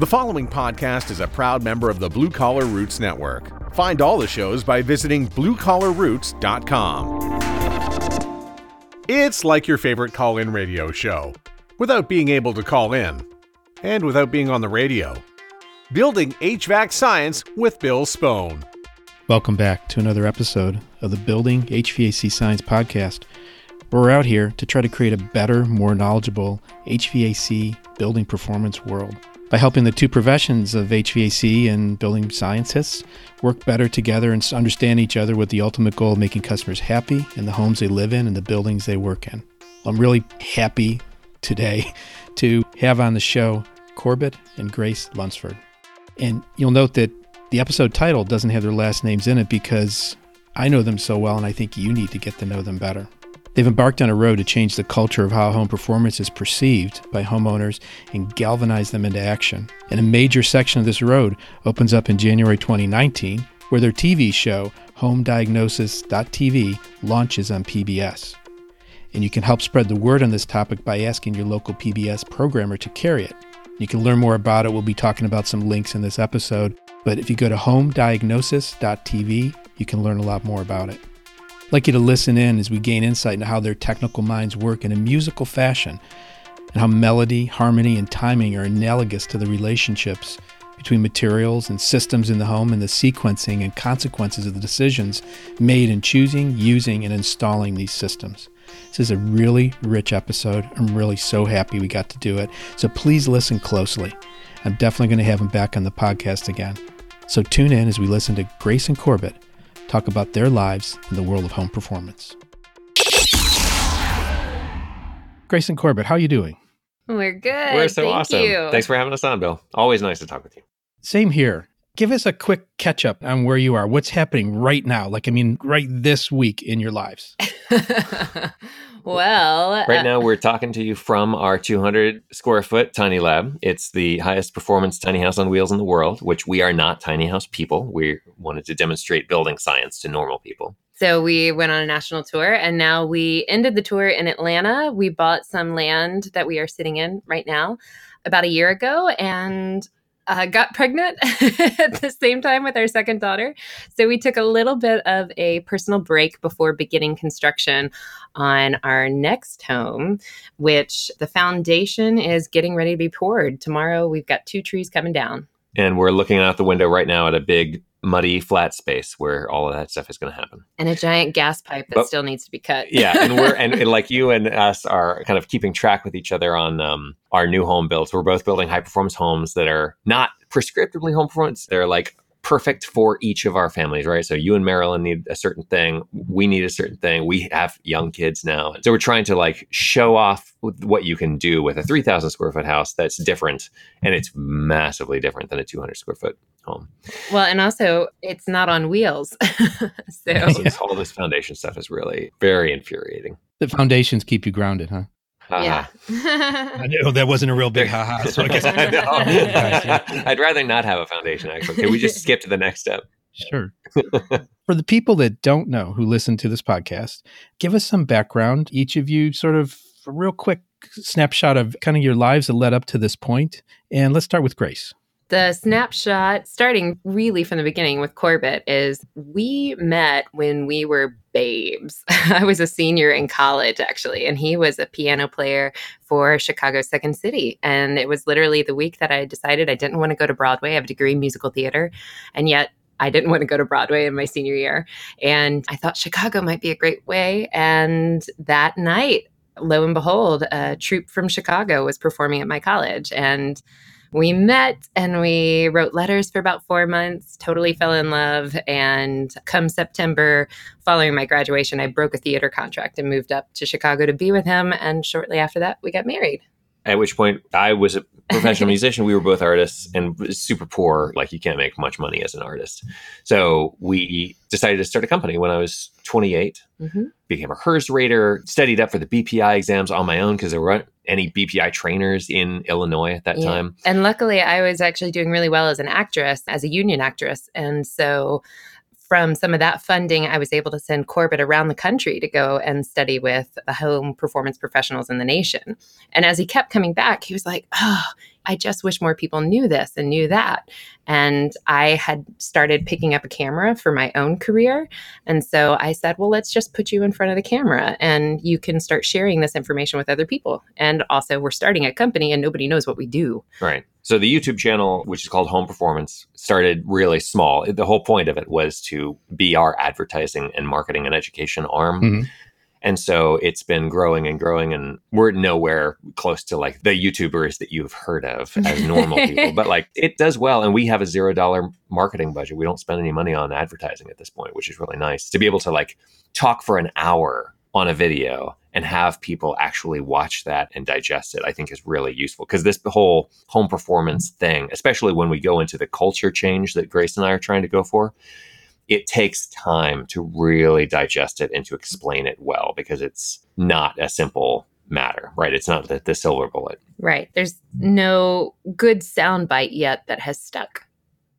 The following podcast is a proud member of the Blue Collar Roots Network. Find all the shows by visiting bluecollarroots.com. It's like your favorite call-in radio show, without being able to call in, and without being on the radio. Building HVAC Science with Bill Spohn. Welcome back to another episode of the Building HVAC Science podcast. We're out here to try to create a better, more knowledgeable HVAC building performance world by helping the two professions of HVAC and building scientists work better together and understand each other with the ultimate goal of making customers happy in the homes they live in and the buildings they work in. I'm really happy today to have on the show Corbett and Grace Lunsford. And you'll note that the episode title doesn't have their last names in it because I know them so well and I think you need to get to know them better. They've embarked on a road to change the culture of how home performance is perceived by homeowners and galvanize them into action. And a major section of this road opens up in January 2019, where their TV show, HomeDiagnosis.tv, launches on PBS. And you can help spread the word on this topic by asking your local PBS programmer to carry it. You can learn more about it. We'll be talking about some links in this episode. But if you go to HomeDiagnosis.tv, you can learn a lot more about it. I'd like you to listen in as we gain insight into how their technical minds work in a musical fashion and how melody, harmony, and timing are analogous to the relationships between materials and systems in the home and the sequencing and consequences of the decisions made in choosing, using, and installing these systems. This is a really rich episode. I'm really so happy we got to do it. So please listen closely. I'm definitely going to have them back on the podcast again. So tune in as we listen to Grace and Corbett talk about their lives in the world of home performance. Grace and Corbett, how are you doing? We're good. We're so awesome. Thank you. Thanks for having us on, Bill. Always nice to talk with you. Same here. Give us a quick catch up on where you are. What's happening right now? Right this week in your lives. Well, right now we're talking to you from our 200 square foot tiny lab. It's the highest performance tiny house on wheels in the world, which we are not tiny house people. We wanted to demonstrate building science to normal people. So we went on a national tour and now we ended the tour in Atlanta. We bought some land that we are sitting in right now about a year ago and got pregnant at the same time with our second daughter. So we took a little bit of a personal break before beginning construction on our next home, which the foundation is getting ready to be poured. Tomorrow, we've got 2 trees coming down. And we're looking out the window right now at a big, muddy, flat space where all of that stuff is going to happen. And a giant gas pipe that still needs to be cut. Yeah. And like you and us are kind of keeping track with each other on our new home builds. We're both building high performance homes that are not prescriptively home performance. They're like perfect for each of our families, right? So you and Marilyn need a certain thing. We need a certain thing. We have young kids now. So we're trying to like show off what you can do with a 3,000 square foot house that's different. And it's massively different than a 200 square foot home. Well, and also it's not on wheels. All this foundation stuff is really very infuriating. The foundations keep you grounded, huh? Yeah. I know that wasn't a real big ha-ha, so I guess I know. I'd rather not have a foundation, actually. Can we just skip to the next step? Sure. For the people that don't know who listen to this podcast, give us some background. Each of you sort of a real quick snapshot of kind of your lives that led up to this point. And let's start with Grace. The snapshot, starting really from the beginning with Corbett, is we met when we were babes. I was a senior in college, actually, and he was a piano player for Chicago Second City. And it was literally the week that I decided I didn't want to go to Broadway. I have a degree in musical theater, and yet I didn't want to go to Broadway in my senior year. And I thought Chicago might be a great way. And that night, lo and behold, a troupe from Chicago was performing at my college. And we met and we wrote letters for about 4 months, totally fell in love. And come September, following my graduation, I broke a theater contract and moved up to Chicago to be with him. And shortly after that, we got married. At which point I was a professional musician. We were both artists and super poor. Like you can't make much money as an artist. So we decided to start a company when I was 28, became a HERS Rater, studied up for the BPI exams on my own because there weren't any BPI trainers in Illinois at that time. And luckily I was actually doing really well as an actress, as a union actress. And so from some of that funding, I was able to send Corbett around the country to go and study with the home performance professionals in the nation. And as he kept coming back, he was like, oh, I just wish more people knew this and knew that. And I had started picking up a camera for my own career. And so I said, well, let's just put you in front of the camera and you can start sharing this information with other people. And also we're starting a company and nobody knows what we do. Right. So the YouTube channel, which is called Home Performance, started really small. The whole point of it was to be our advertising and marketing and education arm. Mm-hmm. And so it's been growing and growing, and we're nowhere close to like the YouTubers that you've heard of as normal people, but like it does well. And we have a $0 marketing budget. We don't spend any money on advertising at this point, which is really nice to be able to like talk for an hour on a video and have people actually watch that and digest it, I think is really useful. Because this whole home performance thing, especially when we go into the culture change that Grace and I are trying to go for, it takes time to really digest it and to explain it well, because it's not a simple matter, right? It's not the silver bullet. Right. There's no good soundbite yet that has stuck,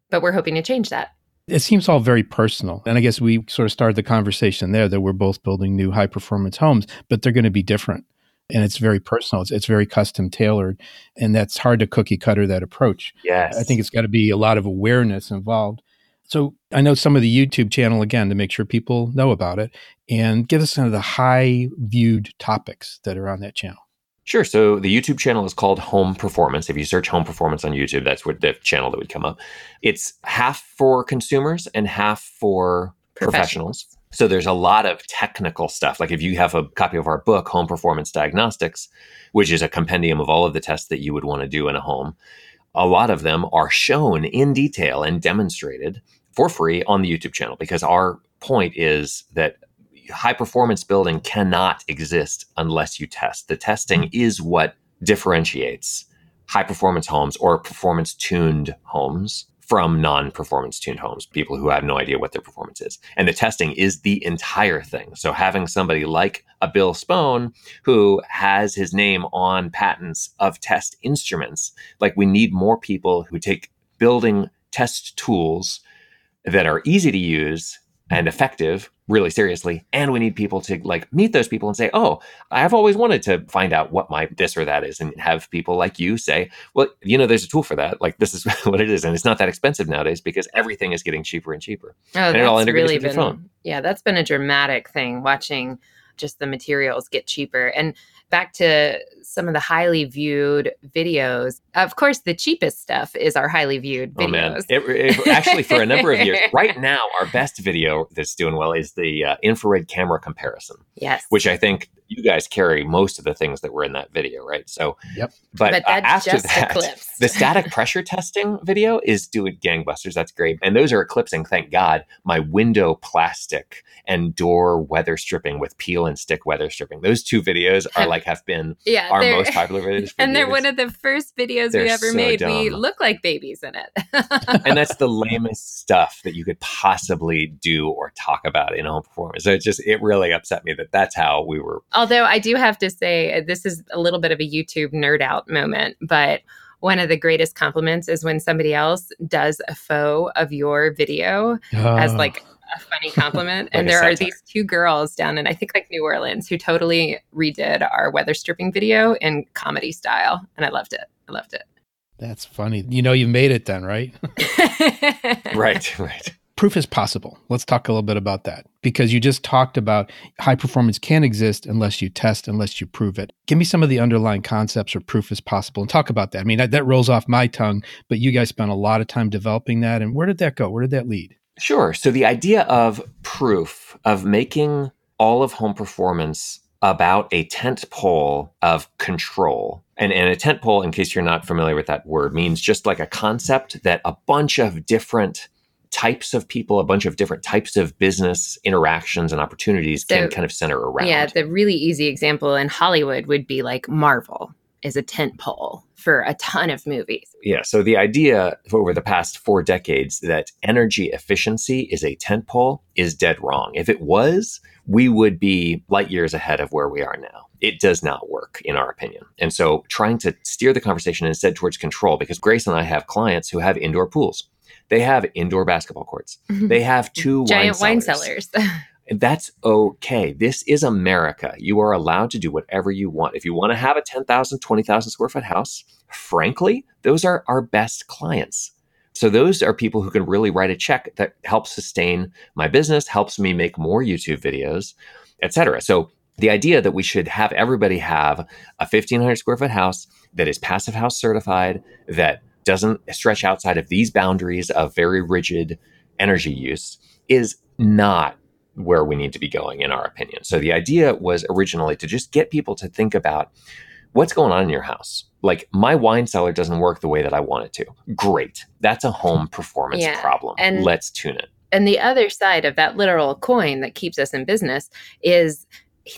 but we're hoping to change that. It seems all very personal. And I guess we sort of started the conversation there that we're both building new high performance homes, but they're going to be different. And it's very personal. It's very custom tailored. And that's hard to cookie cutter that approach. Yes. I think it's got to be a lot of awareness involved. So I know some of the YouTube channel, again, to make sure people know about it, and give us some of the high viewed topics that are on that channel. Sure. So the YouTube channel is called Home Performance. If you search Home Performance on YouTube, that's what the channel that would come up. It's half for consumers and half for professionals. So there's a lot of technical stuff. Like if you have a copy of our book, Home Performance Diagnostics, which is a compendium of all of the tests that you would want to do in a home, a lot of them are shown in detail and demonstrated for free on the YouTube channel, because our point is that high performance building cannot exist unless you test. The testing is what differentiates high performance homes or performance tuned homes from non-performance tuned homes, people who have no idea what their performance is. And the testing is the entire thing. So having somebody like a Bill Spohn who has his name on patents of test instruments, like we need more people who take building test tools that are easy to use and effective really seriously. And we need people to like meet those people and say, oh, I've always wanted to find out what my this or that is, and have people like you say, well, you know, there's a tool for that. Like this is what it is. And it's not that expensive nowadays because everything is getting cheaper and cheaper. Oh, and it all integrates really with your phone. Yeah, that's been a dramatic thing, watching just the materials get cheaper. And back to some of the highly viewed videos. Of course, the cheapest stuff is our highly viewed videos. Oh, man. It actually, for a number of years, right now, our best video that's doing well is the infrared camera comparison. Yes. Which I think you guys carry most of the things that were in that video, right? So, yep. But that's after just that, the static pressure testing video is doing gangbusters. That's great. And those are eclipsing, thank God, my window plastic and door weather stripping with peel and stick weather stripping. Those two videos are like, have been our most popular videos. And they're one of the first videos we ever made. Dumb. We look like babies in it. And that's the lamest stuff that you could possibly do or talk about in a home performance. So it really upset me that that's how we were. Although I do have to say, this is a little bit of a YouTube nerd out moment, but one of the greatest compliments is when somebody else does a faux of your video as like a funny compliment. Like, and there are these two girls down in, I think, like New Orleans, who totally redid our weather stripping video in comedy style. And I loved it. I loved it. That's funny. You know, you made it then, right? Right. Proof is possible. Let's talk a little bit about that, because you just talked about high performance can't exist unless you test, unless you prove it. Give me some of the underlying concepts or proof is possible and talk about that. I mean, that rolls off my tongue, but you guys spent a lot of time developing that. And where did that go? Where did that lead? Sure. So the idea of proof, of making all of home performance about a tent pole of control. And a tent pole, in case you're not familiar with that word, means just like a concept that a bunch of different types of people, a bunch of different types of business interactions and opportunities can kind of center around. Yeah, the really easy example in Hollywood would be like Marvel is a tent pole for a ton of movies. Yeah, so the idea over the past 4 decades that energy efficiency is a tent pole is dead wrong. If it was, we would be light years ahead of where we are now. It does not work, in our opinion. And so trying to steer the conversation instead towards control, because Grace and I have clients who have indoor pools. They have indoor basketball courts. Mm-hmm. They have two giant wine cellars. That's okay. This is America. You are allowed to do whatever you want. If you want to have a 10,000, 20,000 square foot house, frankly, those are our best clients. So those are people who can really write a check that helps sustain my business, helps me make more YouTube videos, et cetera. So the idea that we should have everybody have a 1,500 square foot house that is Passive House certified, that doesn't stretch outside of these boundaries of very rigid energy use is not where we need to be going, in our opinion. So the idea was originally to just get people to think about what's going on in your house. Like, my wine cellar doesn't work the way that I want it to. Great. That's a home performance problem. And let's tune it. And the other side of that literal coin that keeps us in business is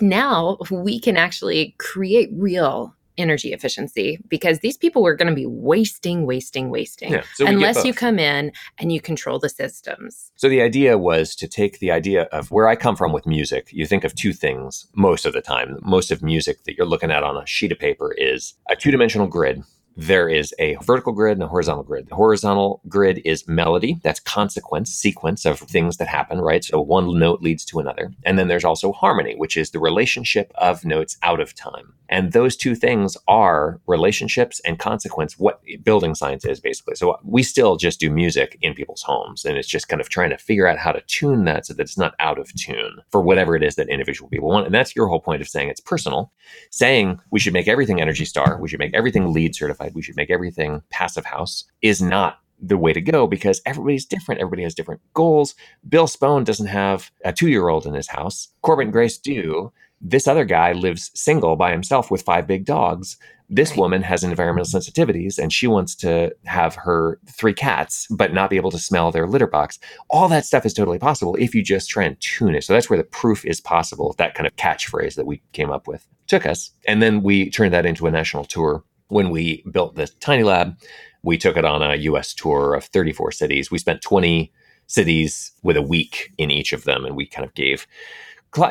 now we can actually create real energy efficiency, because these people were going to be wasting so unless you come in and you control the systems. So the idea was to take the idea of where I come from with music. You think of two things most of the time. Most of music that you're looking at on a sheet of paper is a two-dimensional grid. There is a vertical grid and a horizontal grid. The horizontal grid is melody. That's consequence, sequence of things that happen, right? So one note leads to another. And then there's also harmony, which is the relationship of notes out of time. And those two things are relationships and consequence, what building science is basically. So we still just do music in people's homes. And it's just kind of trying to figure out how to tune that so that it's not out of tune for whatever it is that individual people want. And that's your whole point of saying it's personal, saying we should make everything Energy Star, we should make everything LEED certified, we should make everything Passive House, is not the way to go, because everybody's different. Everybody has different goals. Bill Spohn doesn't have a 2-year-old in his house. Corbett and Grace do. This other guy lives single by himself with 5 big dogs. This woman has environmental sensitivities and she wants to have her 3 cats, but not be able to smell their litter box. All that stuff is totally possible if you just try and tune it. So that's where the proof is possible, that kind of catchphrase that we came up with, took us. And then we turned that into a national tour. When we built the Tiny Lab, we took it on a U.S. tour of 34 cities. We spent 20 cities with a week in each of them. And we kind of gave,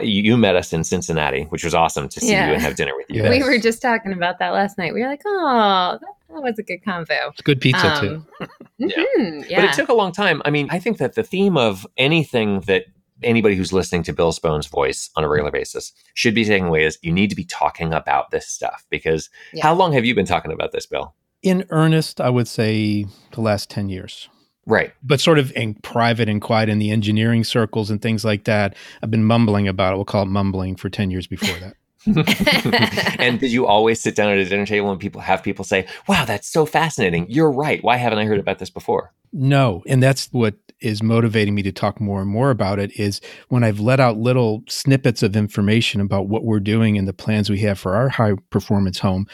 you met us in Cincinnati, which was awesome to see you and have dinner with you. We were just talking about that last night. We were like, oh, that was a good convo. It's good pizza too. But it took a long time. I mean, I think that the theme of anything that anybody who's listening to Bill Spohn's voice on a regular basis should be taking away is you need to be talking about this stuff, because how long have you been talking about this, Bill? In earnest, I would say the last 10 years. Right. But sort of in private and quiet in the engineering circles and things like that, I've been mumbling about it. We'll call it mumbling for 10 years before that. And did you always sit down at a dinner table and people say, wow, that's so fascinating. You're right. Why haven't I heard about this before? No. And that's what is motivating me to talk more and more about it, is when I've let out little snippets of information about what we're doing and the plans we have for our high performance home.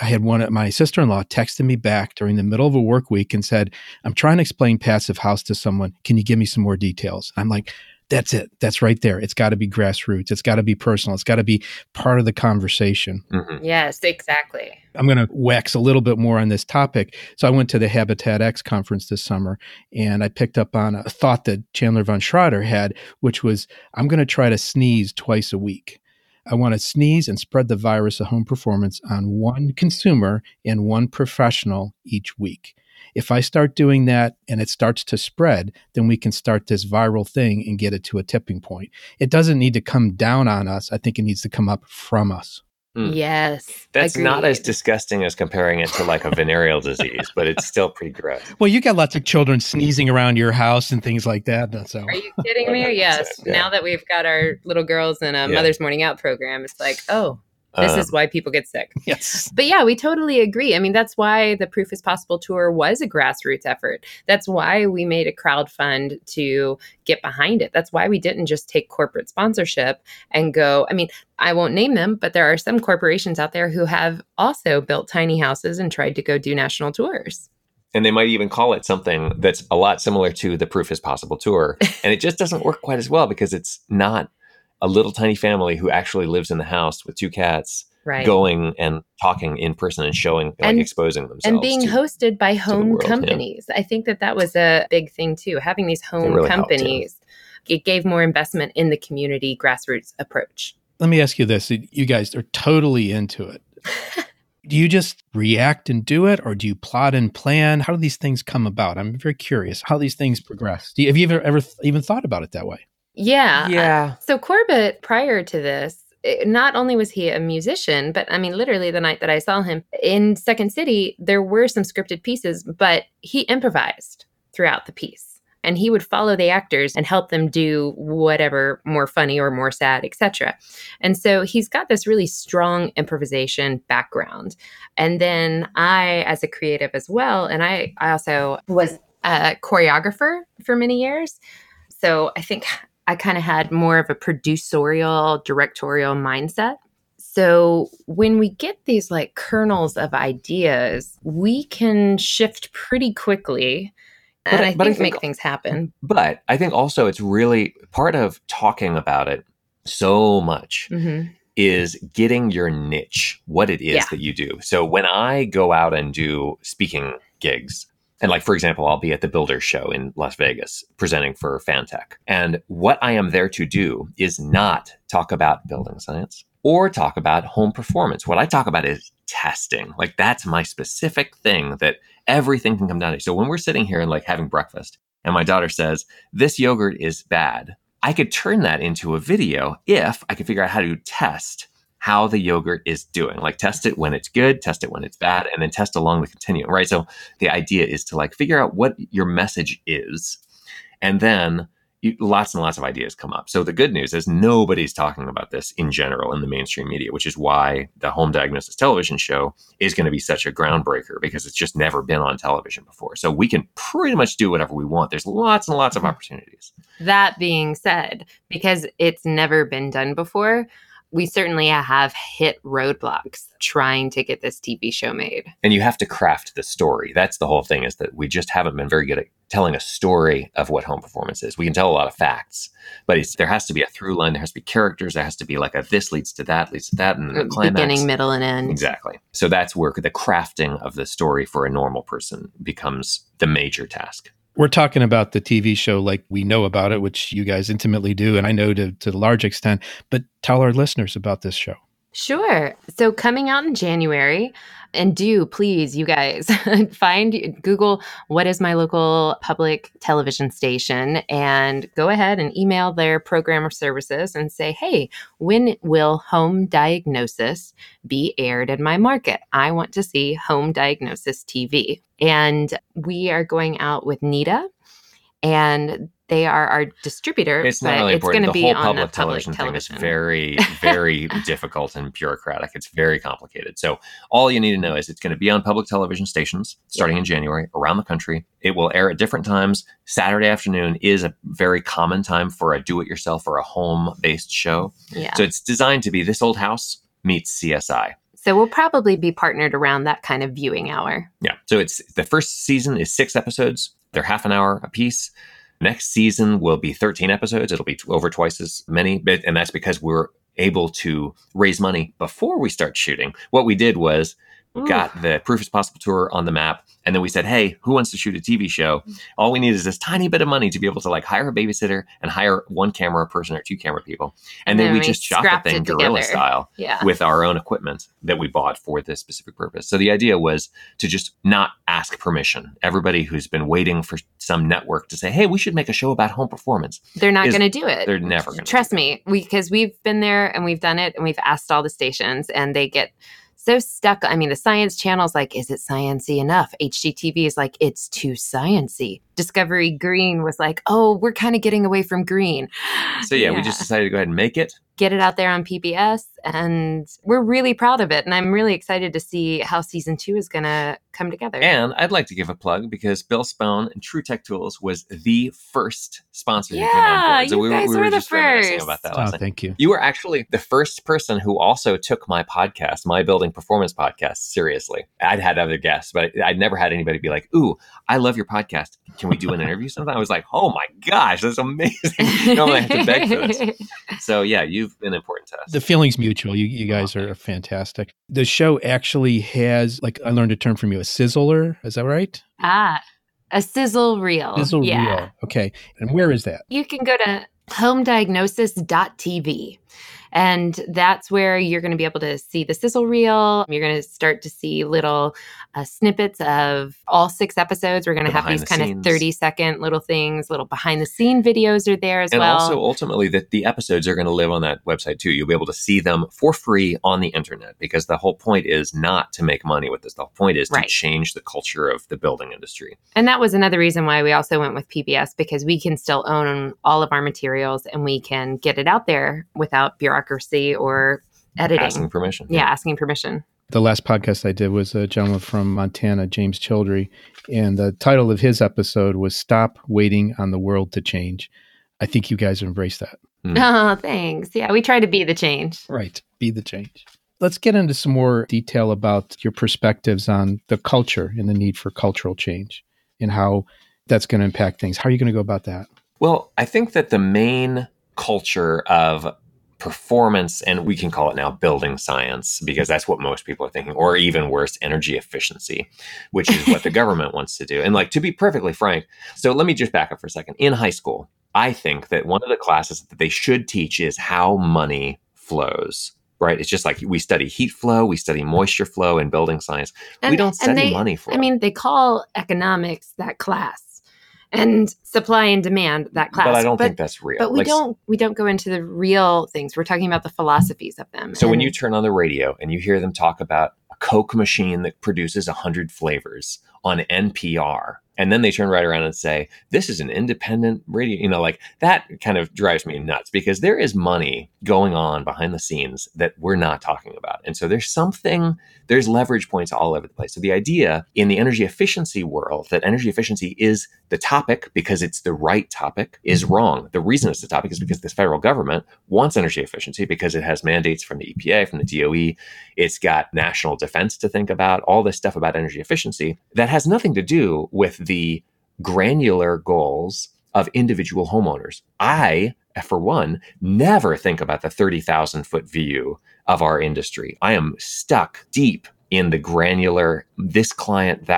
I had one of my sister-in-law texted me back during the middle of a work week and said, I'm trying to explain Passive House to someone. Can you give me some more details? I'm like, that's it. That's right there. It's got to be grassroots. It's got to be personal. It's got to be part of the conversation. Mm-hmm. Yes, exactly. I'm going to wax a little bit more on this topic. So I went to the Habitat X conference this summer, and I picked up on a thought that Chandler von Schrader had, which was, I'm going to try to sneeze twice a week. I want to sneeze and spread the virus of home performance on one consumer and one professional each week. If I start doing that and it starts to spread, then we can start this viral thing and get it to a tipping point. It doesn't need to come down on us. I think it needs to come up from us. Mm. Yes. That's agreed. Not as disgusting as comparing it to like a venereal disease, but it's still pretty gross. Well, you got lots of children sneezing around your house and things like that. So. Are you kidding me? Yes. Yeah. Now that we've got our little girls in a Mother's Morning Out program, it's like, oh, this is why people get sick. Yes. But yeah, we totally agree. I mean, that's why the Proof is Possible tour was a grassroots effort. That's why we made a crowdfund to get behind it. That's why we didn't just take corporate sponsorship and go, I mean, I won't name them, but there are some corporations out there who have also built tiny houses and tried to go do national tours. And they might even call it something that's a lot similar to the Proof is Possible tour. And it just doesn't work quite as well, because it's not a little tiny family who actually lives in the house with 2 cats, right, going and talking in person and showing, like, and exposing themselves. And being hosted by home companies. Yeah. I think that was a big thing too. Having these home companies, it gave more investment in the community grassroots approach. Let me ask you this. You guys are totally into it. Do you just react and do it, or do you plot and plan? How do these things come about? I'm very curious how these things progress. Have you ever even thought about it that way? Yeah. So Corbett, prior to this, not only was he a musician, but I mean, literally the night that I saw him in Second City, there were some scripted pieces, but he improvised throughout the piece. And he would follow the actors and help them do whatever, more funny or more sad, etc. And so he's got this really strong improvisation background. And then I, as a creative as well, and I also was a choreographer for many years. So I think I kind of had more of a producerial, directorial mindset. So when we get these like kernels of ideas, we can shift pretty quickly and I think make things happen. But I think also it's really part of talking about it so much is getting your niche, what it is that you do. So when I go out and do speaking gigs, and like, for example, I'll be at the Builders' Show in Las Vegas presenting for Fantech. And what I am there to do is not talk about building science or talk about home performance. What I talk about is testing. Like, that's my specific thing that everything can come down to. So when we're sitting here and like having breakfast and my daughter says, this yogurt is bad, I could turn that into a video if I could figure out how to test how the yogurt is doing. Like, test it when it's good, test it when it's bad, and then test along the continuum, right? So the idea is to like figure out what your message is, and then lots and lots of ideas come up. So the good news is nobody's talking about this in general in the mainstream media, which is why the Home Diagnosis television show is going to be such a groundbreaker, because it's just never been on television before. So we can pretty much do whatever we want. There's lots and lots of opportunities. That being said, because it's never been done before, we certainly have hit roadblocks trying to get this TV show made. And you have to craft the story. That's the whole thing, is that we just haven't been very good at telling a story of what home performance is. We can tell a lot of facts, but there has to be a through line. There has to be characters. There has to be like a this leads to that, and the climax. Beginning, middle, and end. Exactly. So that's where the crafting of the story for a normal person becomes the major task. We're talking about the TV show like we know about it, which you guys intimately do, and I know to a large extent, but tell our listeners about this show. Sure. So coming out in January, and do please, you guys, Google what is my local public television station, and go ahead and email their program or services and say, hey, when will Home Diagnosis be aired in my market? I want to see Home Diagnosis TV. And we are going out with NIDA, and they are our distributor. It's not really important. The whole public television thing is very, very difficult and bureaucratic. It's very complicated. So all you need to know is it's going to be on public television stations starting in January around the country. It will air at different times. Saturday afternoon is a very common time for a do-it-yourself or a home-based show. Yeah. So it's designed to be This Old House meets CSI. So we'll probably be partnered around that kind of viewing hour. Yeah. So it's the first season is 6 episodes. They're half an hour a piece. Next season will be 13 episodes. It'll be over twice as many. And that's because we're able to raise money before we start shooting. What we did was got the Proof is Possible tour on the map. And then we said, hey, who wants to shoot a TV show? All we need is this tiny bit of money to be able to like hire a babysitter and hire one camera person or 2 camera people. And then we just shot the thing guerrilla style with our own equipment that we bought for this specific purpose. So the idea was to just not ask permission. Everybody who's been waiting for some network to say, hey, we should make a show about home performance, they're not going to do it. They're never going to. Trust me, because we've been there and we've done it and we've asked all the stations, and they get so stuck. I mean, the Science Channel's like, is it science-y enough? HGTV is like, it's too science-y. Discovery Green was like, oh, we're kind of getting away from green. So yeah, we just decided to go ahead and make it. Get it out there on PBS, and we're really proud of it. And I'm really excited to see how season 2 is going to come together. And I'd like to give a plug, because Bill Spohn and True Tech Tools was the first sponsor to come on board. So we were the first. About that last night. Thank you. You were actually the first person who also took my podcast, my Building Performance podcast, seriously. I'd had other guests, but I'd never had anybody be like, ooh, I love your podcast. Can we do an interview sometime? I was like, oh my gosh, that's amazing. You don't have to beg for this. So yeah, you've been important to us. The feeling's mutual. You guys are fantastic. The show actually has, like, I learned a term from you, a sizzler. Is that right? A sizzle reel. Sizzle reel. Okay. And where is that? You can go to HomeDiagnosis.tv. And that's where you're going to be able to see the sizzle reel. You're going to start to see little snippets of all 6 episodes. We're going to have these kind of 30-second little things, little behind-the-scene videos are there as well. And also, ultimately, that the episodes are going to live on that website, too. You'll be able to see them for free on the internet, because the whole point is not to make money with this. The point is to change the culture of the building industry. And that was another reason why we also went with PBS, because we can still own all of our materials and we can get it out there without bureaucracy or editing. Asking permission. Yeah, asking permission. The last podcast I did was a gentleman from Montana, James Childrey, and the title of his episode was Stop Waiting on the World to Change. I think you guys embrace that. Oh, thanks. Yeah, we try to be the change. Right. Be the change. Let's get into some more detail about your perspectives on the culture and the need for cultural change and how that's going to impact things. How are you going to go about that? Well, I think that the main culture of performance, and we can call it now building science, because that's what most people are thinking, or even worse, energy efficiency, which is what the government wants to do. And to be perfectly frank, so let me just back up for a second. In high school, I think that one of the classes that they should teach is how money flows. Right? It's just we study heat flow, we study moisture flow in building science. We don't study money flow. I mean, they call economics that class and supply and demand that class. But I don't think that's real. But we don't go into the real things. We're talking about the philosophies of them. So when you turn on the radio and you hear them talk about a Coke machine that produces 100 flavors on NPR, and then they turn right around and say, this is an independent radio, that kind of drives me nuts, because there is money going on behind the scenes that we're not talking about. And so there's leverage points all over the place. So the idea in the energy efficiency world that energy efficiency is the topic because it's the right topic is wrong. The reason it's the topic is because the federal government wants energy efficiency because it has mandates from the EPA, from the DOE. It's got national defense to think about, all this stuff about energy efficiency that has nothing to do with the granular goals of individual homeowners. I, for one, never think about the 30,000-foot view of our industry. I am stuck deep in the granular, this client,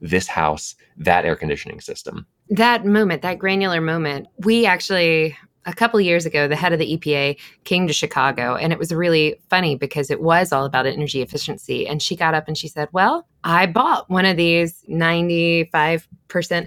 this house, that air conditioning system. That moment, that granular moment, we actually... A couple of years ago, the head of the EPA came to Chicago, and it was really funny because it was all about energy efficiency. And she got up and she said, well, I bought one of these 95%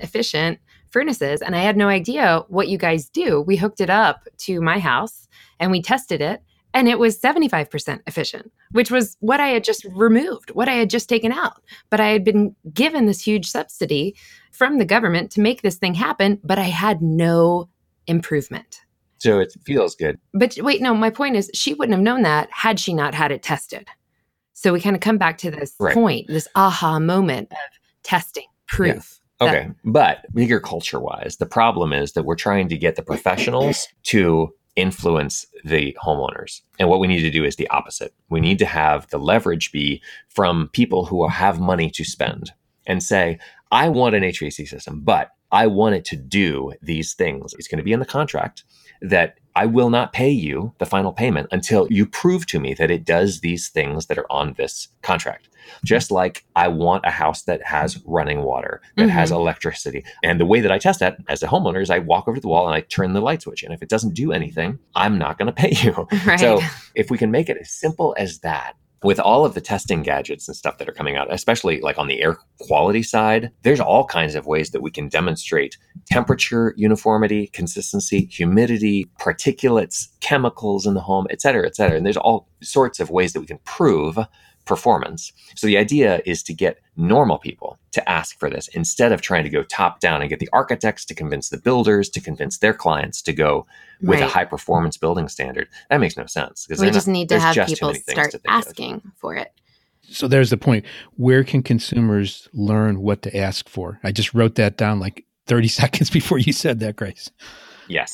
efficient furnaces, and I had no idea what you guys do. We hooked it up to my house, and we tested it, and it was 75% efficient, which was what I had just removed, what I had just taken out. But I had been given this huge subsidy from the government to make this thing happen, but I had no improvement. So it feels good. But wait, no, my point is she wouldn't have known that had she not had it tested. So we kind of come back to this point, this aha moment of testing, proof. Yeah. Okay. But bigger culture-wise, the problem is that we're trying to get the professionals to influence the homeowners. And what we need to do is the opposite. We need to have the leverage be from people who have money to spend and say, I want an HVAC system, but I want it to do these things. It's going to be in the contract that I will not pay you the final payment until you prove to me that it does these things that are on this contract. Just like I want a house that has running water, that has electricity. And the way that I test that as a homeowner is I walk over to the wall and I turn the light switch. And if it doesn't do anything, I'm not going to pay you. Right. So if we can make it as simple as that, with all of the testing gadgets and stuff that are coming out, especially on the air quality side, there's all kinds of ways that we can demonstrate temperature, uniformity, consistency, humidity, particulates, chemicals in the home, et cetera, et cetera. And there's all sorts of ways that we can prove performance. So the idea is to get normal people to ask for this instead of trying to go top down and get the architects to convince the builders, to convince their clients to go with a high performance building standard. That makes no sense. We just need to have people start asking for it. So there's the point. Where can consumers learn what to ask for? I just wrote that down 30 seconds before you said that, Grace. Yes.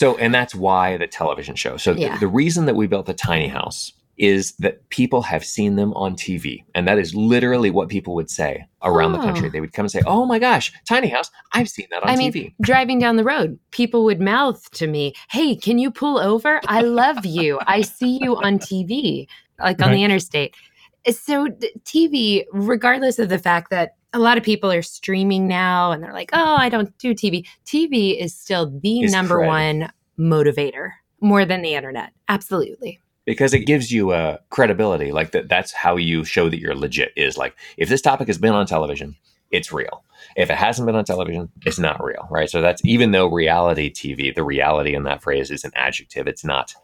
So, and that's why the television show. So the reason that we built the tiny house is that people have seen them on TV. And that is literally what people would say around the country. They would come and say, oh my gosh, tiny house, I've seen that on TV. I mean, driving down the road, people would mouth to me, hey, can you pull over? I love you. I see you on TV, on the interstate. So TV, regardless of the fact that a lot of people are streaming now and they're like, oh, I don't do TV. TV is still the number one motivator. more than the internet. Absolutely. Because it gives you credibility, like that's how you show that you're legit, is like, if this topic has been on television, it's real. If it hasn't been on television, it's not real, right? So that's, even though reality TV, the reality in that phrase is an adjective, it's not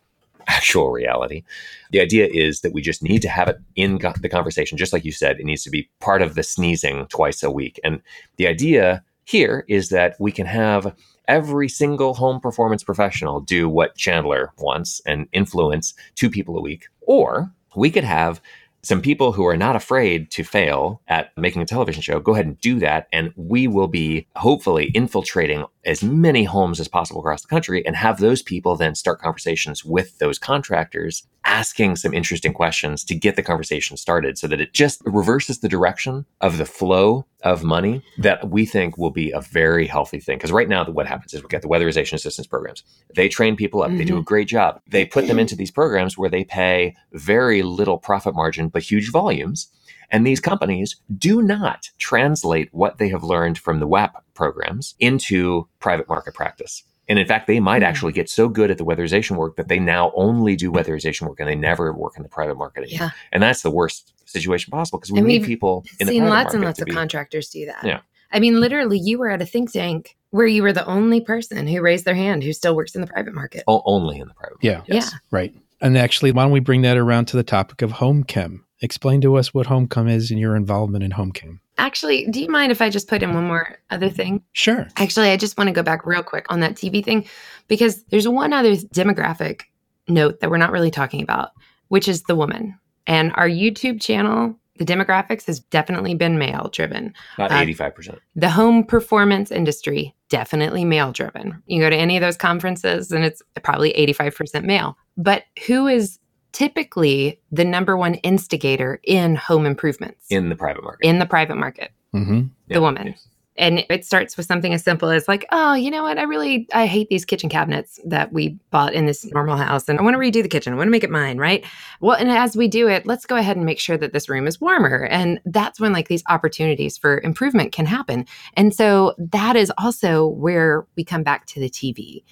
actual reality. The idea is that we just need to have it in the conversation. Just like you said, it needs to be part of the sneezing twice a week. And the idea here is that we can have every single home performance professional do what Chandler wants and influence 2 people a week. Or we could have some people who are not afraid to fail at making a television show go ahead and do that. And we will be hopefully infiltrating as many homes as possible across the country, and have those people then start conversations with those contractors, asking some interesting questions to get the conversation started, so that it just reverses the direction of the flow of money that we think will be a very healthy thing. Because right now what happens is we get the weatherization assistance programs. They train people up. Mm-hmm. They do a great job. They put them into these programs where they pay very little profit margin, but huge volumes. And these companies do not translate what they have learned from the WAP programs into private market practice. And in fact, they might actually get so good at the weatherization work that they now only do weatherization work and they never work in the private market anymore. Yeah. And that's the worst situation possible, because we need people in the private market. We've seen lots and lots of contractors do that. Yeah. I mean, literally, you were at a think tank where you were the only person who raised their hand who still works in the private market. Only in the private market. Yes. Yeah. Right. And actually, why don't we bring that around to the topic of HomeChem? Explain to us what HomeChem is and your involvement in HomeChem. Actually, do you mind if I just put in one more other thing? Sure. Actually, I just want to go back real quick on that TV thing, because there's one other demographic note that we're not really talking about, which is the woman. And our YouTube channel, the demographics has definitely been male driven. About 85%. The home performance industry, definitely male driven. You go to any of those conferences and it's probably 85% male. But who is typically the number one instigator in home improvements? In the private market. Mm-hmm. The woman. Yes. And it starts with something as simple as like, oh, you know what? I hate these kitchen cabinets that we bought in this normal house. And I want to redo the kitchen. I want to make it mine, right? Well, and as we do it, let's go ahead and make sure that this room is warmer. And that's when like these opportunities for improvement can happen. And so that is also where we come back to the TV.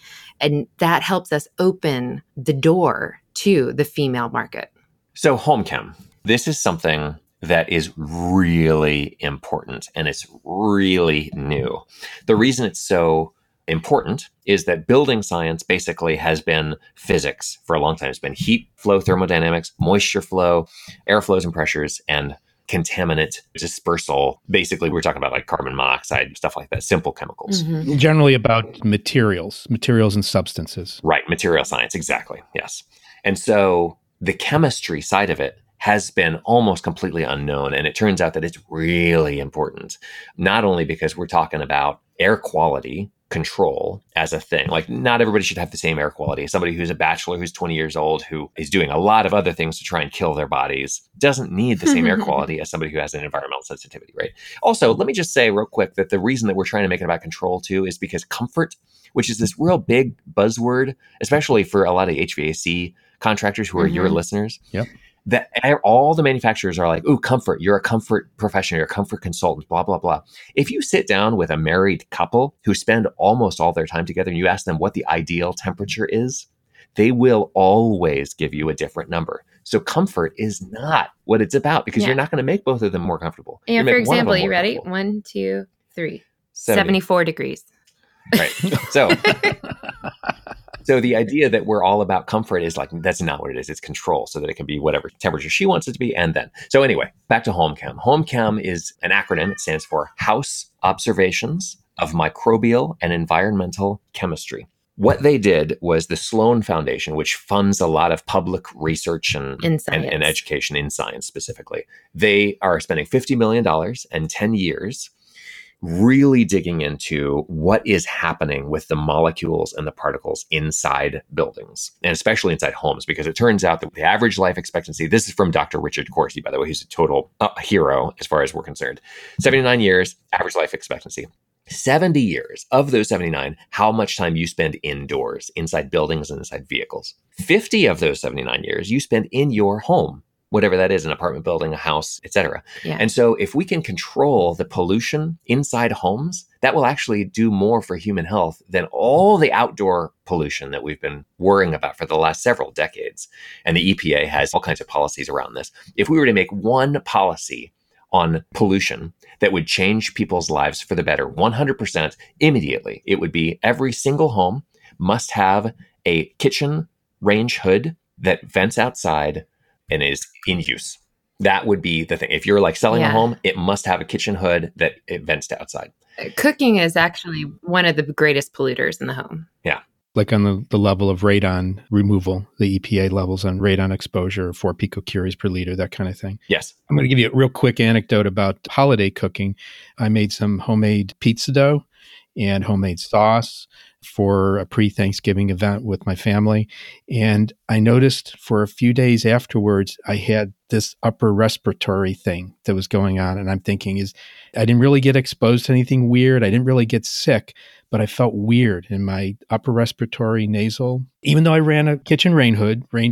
And that helps us open the door to the female market. So HomeChem, this is something that is really important, and it's really new. The reason it's so important is that building science basically has been physics for a long time. It's been heat flow, thermodynamics, moisture flow, air flows and pressures, and contaminant dispersal. Basically, we're talking about like carbon monoxide, stuff like that, simple chemicals. Mm-hmm. Generally about materials and substances. Right, material science, exactly, yes. And so the chemistry side of it has been almost completely unknown. And it turns out that it's really important, not only because we're talking about air quality control as a thing. Like, not everybody should have the same air quality. Somebody who's a bachelor, who's 20 years old, who is doing a lot of other things to try and kill their bodies, doesn't need the same air quality as somebody who has an environmental sensitivity, right? Also, let me just say real quick that the reason that we're trying to make it about control too is because comfort, which is this real big buzzword, especially for a lot of HVAC contractors who are your listeners. Yep. That all the manufacturers are like, ooh, comfort, you're a comfort professional, you're a comfort consultant, blah, blah, blah. If you sit down with a married couple who spend almost all their time together and you ask them what the ideal temperature is, they will always give you a different number. So comfort is not what it's about, because you're not going to make both of them more comfortable. And for example, you ready? 1, 2, 3, 74 degrees. Right. So the idea that we're all about comfort is like, that's not what it is. It's control, so that it can be whatever temperature she wants it to be. And then, so anyway, back to HomeChem. HomeChem is an acronym. It stands for House Observations of Microbial and Environmental Chemistry. What they did was the Sloan Foundation, which funds a lot of public research and education in science specifically. They are spending $50 million in 10 years really digging into what is happening with the molecules and the particles inside buildings, and especially inside homes, because it turns out that the average life expectancy, this is from Dr. Richard Corsi, by the way, he's a total hero as far as we're concerned, 79 years, average life expectancy. 70 years, of those 79, how much time you spend indoors, inside buildings and inside vehicles. 50 of those 79 years, you spend in your home, whatever that is, an apartment building, a house, et cetera. Yeah. And so if we can control the pollution inside homes, that will actually do more for human health than all the outdoor pollution that we've been worrying about for the last several decades. And the EPA has all kinds of policies around this. If we were to make one policy on pollution that would change people's lives for the better, 100% immediately, it would be every single home must have a kitchen range hood that vents outside and is in use. That would be the thing. If you're like selling a home, it must have a kitchen hood that it vents to outside. Cooking is actually one of the greatest polluters in the home. Yeah. Like on the level of radon removal, the EPA levels on radon exposure, 4 picocuries per liter, that kind of thing. Yes. I'm going to give you a real quick anecdote about holiday cooking. I made some homemade pizza dough and homemade sauce for a pre-Thanksgiving event with my family. And I noticed for a few days afterwards, I had this upper respiratory thing that was going on. And I'm thinking I didn't really get exposed to anything weird. I didn't really get sick, but I felt weird in my upper respiratory nasal, even though I ran a kitchen range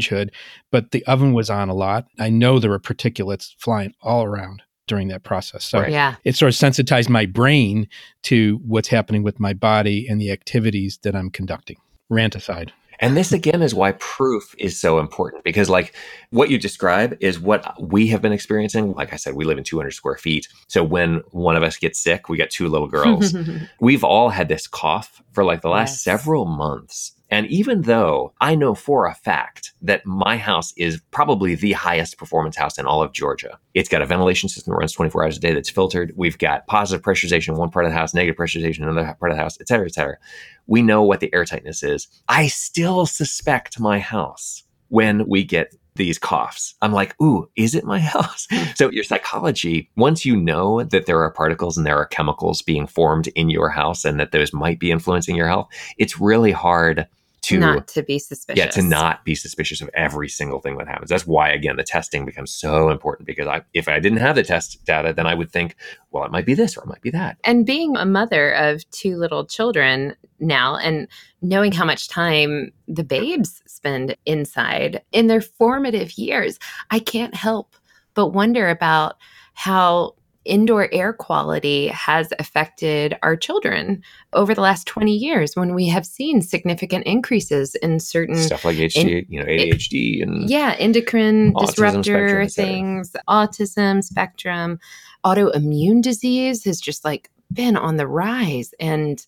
hood, but the oven was on a lot. I know there were particulates flying all around during that process. So it sort of sensitized my brain to what's happening with my body and the activities that I'm conducting. Rant aside. And this again is why proof is so important, because like what you describe is what we have been experiencing. Like I said, we live in 200 square feet. So when one of us gets sick, we got 2 little girls. We've all had this cough for like the last several months. And even though I know for a fact that my house is probably the highest performance house in all of Georgia, it's got a ventilation system that runs 24 hours a day that's filtered. We've got positive pressurization in one part of the house, negative pressurization in another part of the house, et cetera, et cetera. We know what the air tightness is. I still suspect my house when we get these coughs. I'm like, ooh, is it my house? So your psychology, once you know that there are particles and there are chemicals being formed in your house and that those might be influencing your health, it's really hard to not be suspicious. Yeah, to not be suspicious of every single thing that happens. That's why, again, the testing becomes so important, because if I didn't have the test data, then I would think, well, it might be this or it might be that. And being a mother of 2 little children now and knowing how much time the babes spend inside in their formative years, I can't help but wonder about how indoor air quality has affected our children over the last 20 years when we have seen significant increases in certain stuff like ADHD and endocrine disruptor things, autism spectrum, autoimmune disease has just like been on the rise. And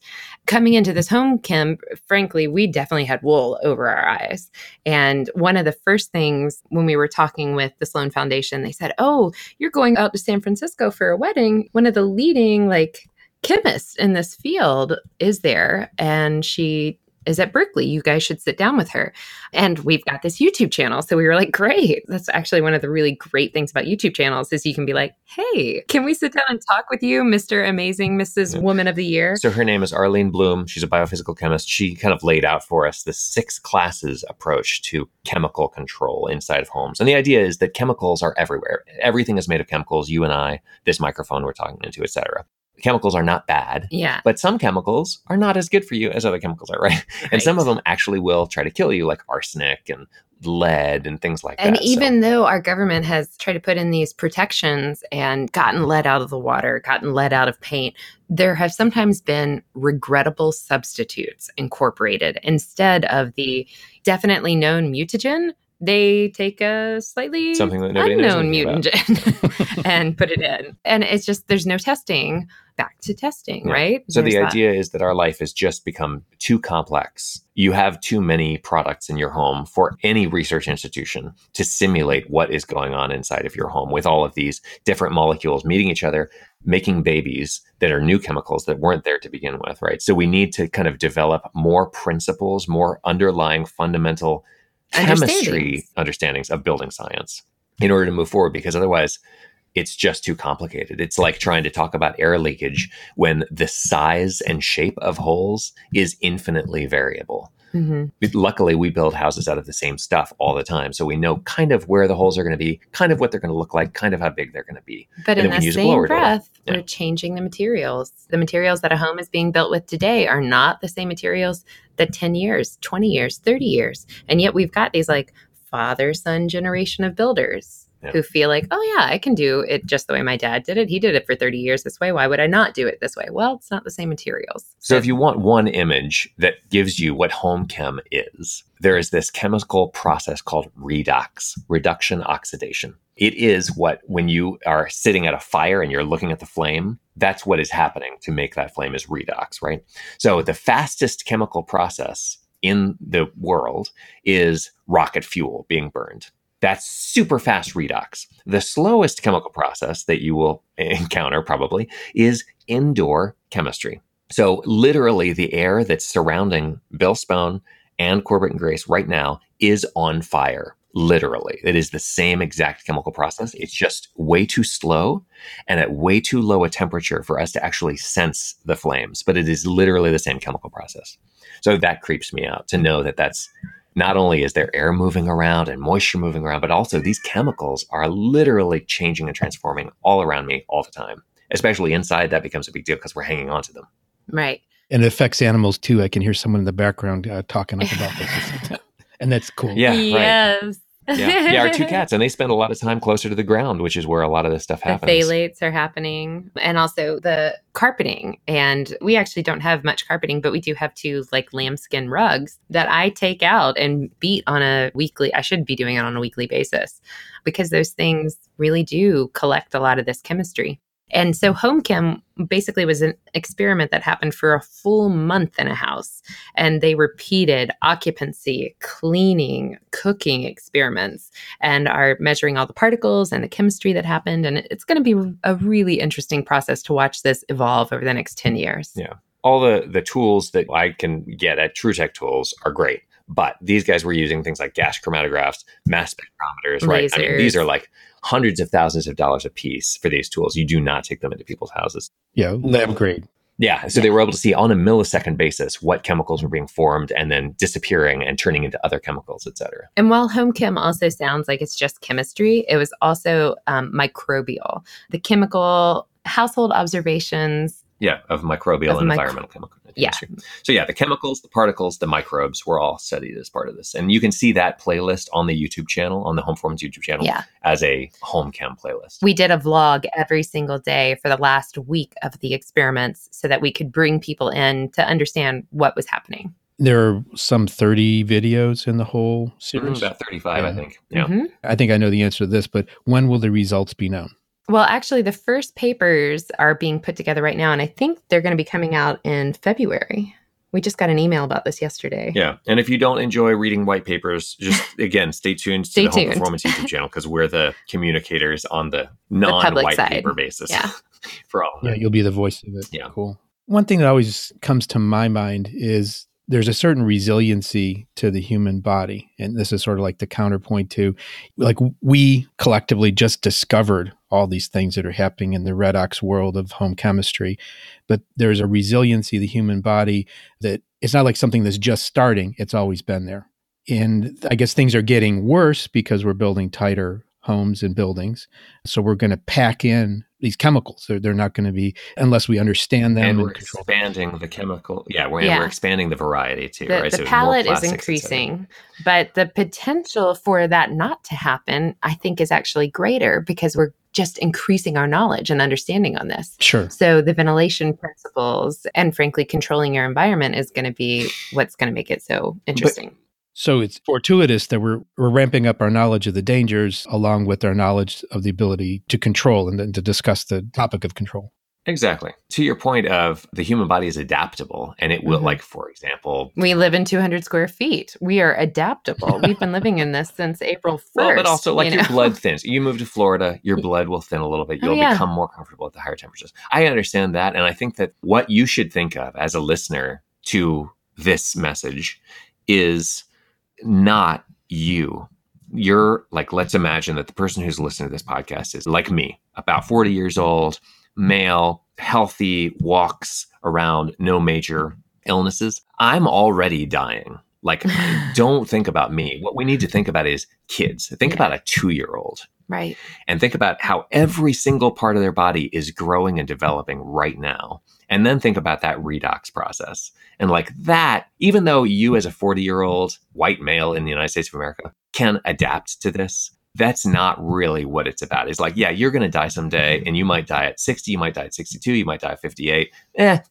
coming into this home chem, frankly, we definitely had wool over our eyes. And one of the first things when we were talking with the Sloan Foundation, they said, oh, you're going out to San Francisco for a wedding. One of the leading like chemists in this field is there. And she is at Berkeley. You guys should sit down with her. And we've got this YouTube channel. So we were like, great. That's actually one of the really great things about YouTube channels is you can be like, hey, can we sit down and talk with you, Mr. Amazing, Mrs. Woman of the Year? So her name is Arlene Bloom. She's a biophysical chemist. She kind of laid out for us the 6 classes approach to chemical control inside of homes. And the idea is that chemicals are everywhere. Everything is made of chemicals. You and I, this microphone we're talking into, et cetera. Chemicals are not bad, but some chemicals are not as good for you as other chemicals are, right? And some of them actually will try to kill you, like arsenic and lead and things like that. And even though our government has tried to put in these protections and gotten lead out of the water, gotten lead out of paint, there have sometimes been regrettable substitutes incorporated. Instead of the definitely known mutagen, they take a slightly unknown mutagen and put it in. And it's just, there's no testing. Back to testing, right? So the idea is that our life has just become too complex. You have too many products in your home for any research institution to simulate what is going on inside of your home with all of these different molecules meeting each other, making babies that are new chemicals that weren't there to begin with, right? So we need to kind of develop more principles, more underlying fundamental chemistry understandings of building science in order to move forward, because otherwise it's just too complicated. It's like trying to talk about air leakage when the size and shape of holes is infinitely variable. Mm-hmm. Luckily, we build houses out of the same stuff all the time. So we know kind of where the holes are going to be, kind of what they're going to look like, kind of how big they're going to be. But in the same breath, we're changing the materials. The materials that a home is being built with today are not the same materials that 10 years, 20 years, 30 years. And yet we've got these like father-son generation of builders who feel like, oh yeah, I can do it just the way my dad did it. He did it for 30 years this way. Why would I not do it this way? Well, it's not the same materials. So if you want one image that gives you what HomeChem is, there is this chemical process called redox, reduction oxidation. It is what, when you are sitting at a fire and you're looking at the flame, that's what is happening to make that flame is redox, right? So the fastest chemical process in the world is rocket fuel being burned. That's super fast redox. The slowest chemical process that you will encounter probably is indoor chemistry. So literally the air that's surrounding Bill Spohn and Corbett and Grace right now is on fire. Literally, it is the same exact chemical process. It's just way too slow and at way too low a temperature for us to actually sense the flames, but it is literally the same chemical process. So that creeps me out to know that that's not only is there air moving around and moisture moving around, but also these chemicals are literally changing and transforming all around me all the time, especially inside. That becomes a big deal because we're hanging on to them. Right. And it affects animals too. I can hear someone in the background talking up about this. And that's cool. Yeah. Yes. Right. Yeah, our two cats, and they spend a lot of time closer to the ground, which is where a lot of this stuff happens. The phthalates are happening, and also the carpeting. And we actually don't have much carpeting, but we do have two like lambskin rugs that I take out and beat on a weekly. I should be doing it on a weekly basis because those things really do collect a lot of this chemistry. And so HomeChem basically was an experiment that happened for a full month in a house. And they repeated occupancy, cleaning, cooking experiments, and are measuring all the particles and the chemistry that happened. And it's going to be a really interesting process to watch this evolve over the next 10 years. Yeah. All the tools that I can get at True Tech Tools are great. But these guys were using things like gas chromatographs, mass spectrometers, right? Lasers. I mean, these are like hundreds of thousands of dollars a piece for these tools. You do not take them into people's houses. Yeah, lab grade. Yeah, so they were able to see on a millisecond basis what chemicals were being formed and then disappearing and turning into other chemicals, et cetera. And while HomeChem also sounds like it's just chemistry, it was also microbial. The chemical household observations. Yeah, of microbial and environmental chemical chemistry. Yeah. So yeah, the chemicals, the particles, the microbes were all studied as part of this. And you can see that playlist on the YouTube channel, on the Home Performance YouTube channel, as a HomeChem playlist. We did a vlog every single day for the last week of the experiments so that we could bring people in to understand what was happening. There are some 30 videos in the whole series? About 35, I think. Yeah. Mm-hmm. I think I know the answer to this, but when will the results be known? Well, actually, the first papers are being put together right now, and I think they're going to be coming out in February. We just got an email about this yesterday. Yeah, and if you don't enjoy reading white papers, just, again, stay tuned to the Home Performance YouTube channel, because we're the communicators on the non-white paper basis. Yeah, for all. Yeah, you'll be the voice of it. Yeah. Cool. One thing that always comes to my mind is there's a certain resiliency to the human body. And this is sort of like the counterpoint to, like, we collectively just discovered all these things that are happening in the redox world of home chemistry. But there's a resiliency of the human body that it's not like something that's just starting. It's always been there. And I guess things are getting worse because we're building tighter homes and buildings. So we're going to pack in these chemicals. They're not going to be, unless we understand them. And we're expanding the chemical. Yeah, we're expanding the variety too. Right? The palette is increasing, but the potential for that not to happen, I think, is actually greater because we're just increasing our knowledge and understanding on this. Sure. So the ventilation principles and, frankly, controlling your environment is going to be what's going to make it so interesting. So it's fortuitous that we're ramping up our knowledge of the dangers along with our knowledge of the ability to control and then to discuss the topic of control. Exactly. To your point of the human body is adaptable and it will, like, for example... We live in 200 square feet. We are adaptable. We've been living in this since April 1st. Well, but also, like, your blood thins. You move to Florida, your blood will thin a little bit. You'll become more comfortable at the higher temperatures. I understand that. And I think that what you should think of as a listener to this message is... not you. You're like, let's imagine that the person who's listening to this podcast is like me, about 40 years old, male, healthy, walks around, no major illnesses. I'm already dying. Like, don't think about me. What we need to think about is kids. Think about a 2-year-old. Right. And think about how every single part of their body is growing and developing right now. And then think about that redox process. And like that, even though you as a 40-year-old white male in the United States of America can adapt to this, that's not really what it's about. It's like, yeah, you're going to die someday, and you might die at 60, you might die at 62, you might die at 58.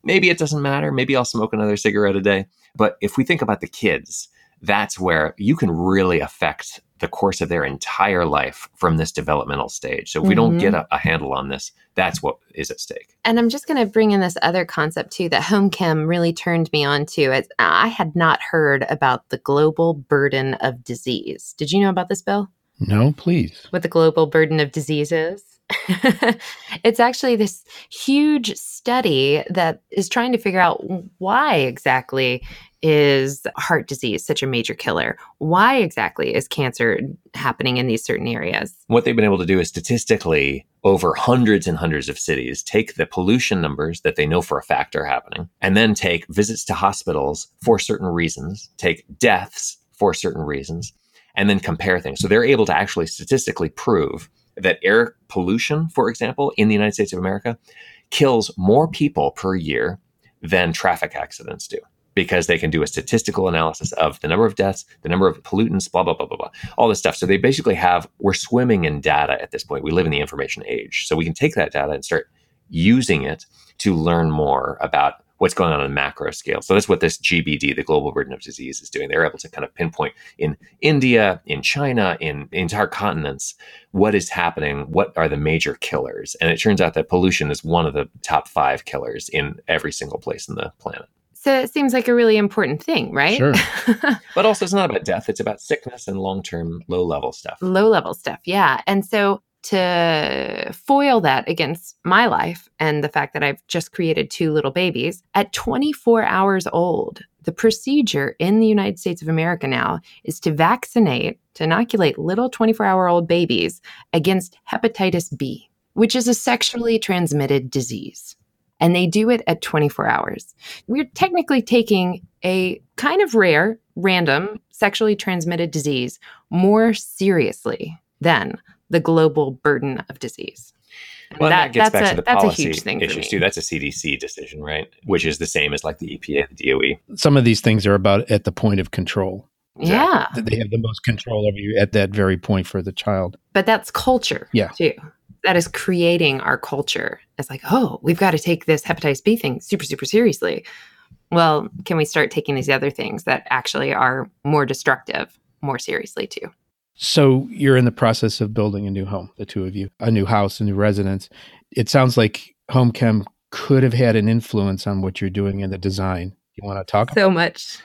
Maybe it doesn't matter. Maybe I'll smoke another cigarette a day. But if we think about the kids, that's where you can really affect the course of their entire life from this developmental stage. So if we don't get a handle on this, that's what is at stake. And I'm just going to bring in this other concept too that HomeChem really turned me on to. I had not heard about the global burden of disease. Did you know about this, Bill? No, please. What the global burden of disease is? It's actually this huge study that is trying to figure out why exactly is heart disease such a major killer? Why exactly is cancer happening in these certain areas? What they've been able to do is statistically over hundreds and hundreds of cities, take the pollution numbers that they know for a fact are happening, and then take visits to hospitals for certain reasons, take deaths for certain reasons, and then compare things. So they're able to actually statistically prove that air pollution, for example, in the United States of America, kills more people per year than traffic accidents do, because they can do a statistical analysis of the number of deaths, the number of pollutants, blah, blah, blah, blah, blah, all this stuff. So they basically we're swimming in data at this point. We live in the information age. So we can take that data and start using it to learn more about what's going on a macro scale. So that's what this GBD, the global burden of disease, is doing. They're able to kind of pinpoint in India, in China, in entire continents, what is happening, what are the major killers. And it turns out that pollution is one of the top 5 killers in every single place on the planet. So it seems like a really important thing, right? Sure. But also it's not about death. It's about sickness and long-term low-level stuff. Low-level stuff, yeah. And so to foil that against my life and the fact that I've just created 2 little babies, at 24 hours old, the procedure in the United States of America now is to inoculate little 24-hour-old babies against hepatitis B, which is a sexually transmitted disease. And they do it at 24 hours. We're technically taking a kind of rare, random, sexually transmitted disease more seriously than the global burden of disease. Well, that gets back to the policy issues too. That's a CDC decision, right? Which is the same as like the EPA, the DOE. Some of these things are about at the point of control. Exactly. Yeah. They have the most control over you at that very point for the child. But that's culture too. That is creating our culture. It's like, oh, we've got to take this hepatitis B thing super, super seriously. Well, can we start taking these other things that actually are more destructive more seriously too? So you're in the process of building a new home, the two of you, a new house, a new residence. It sounds like HomeChem could have had an influence on what you're doing in the design. You want to talk about that? So much.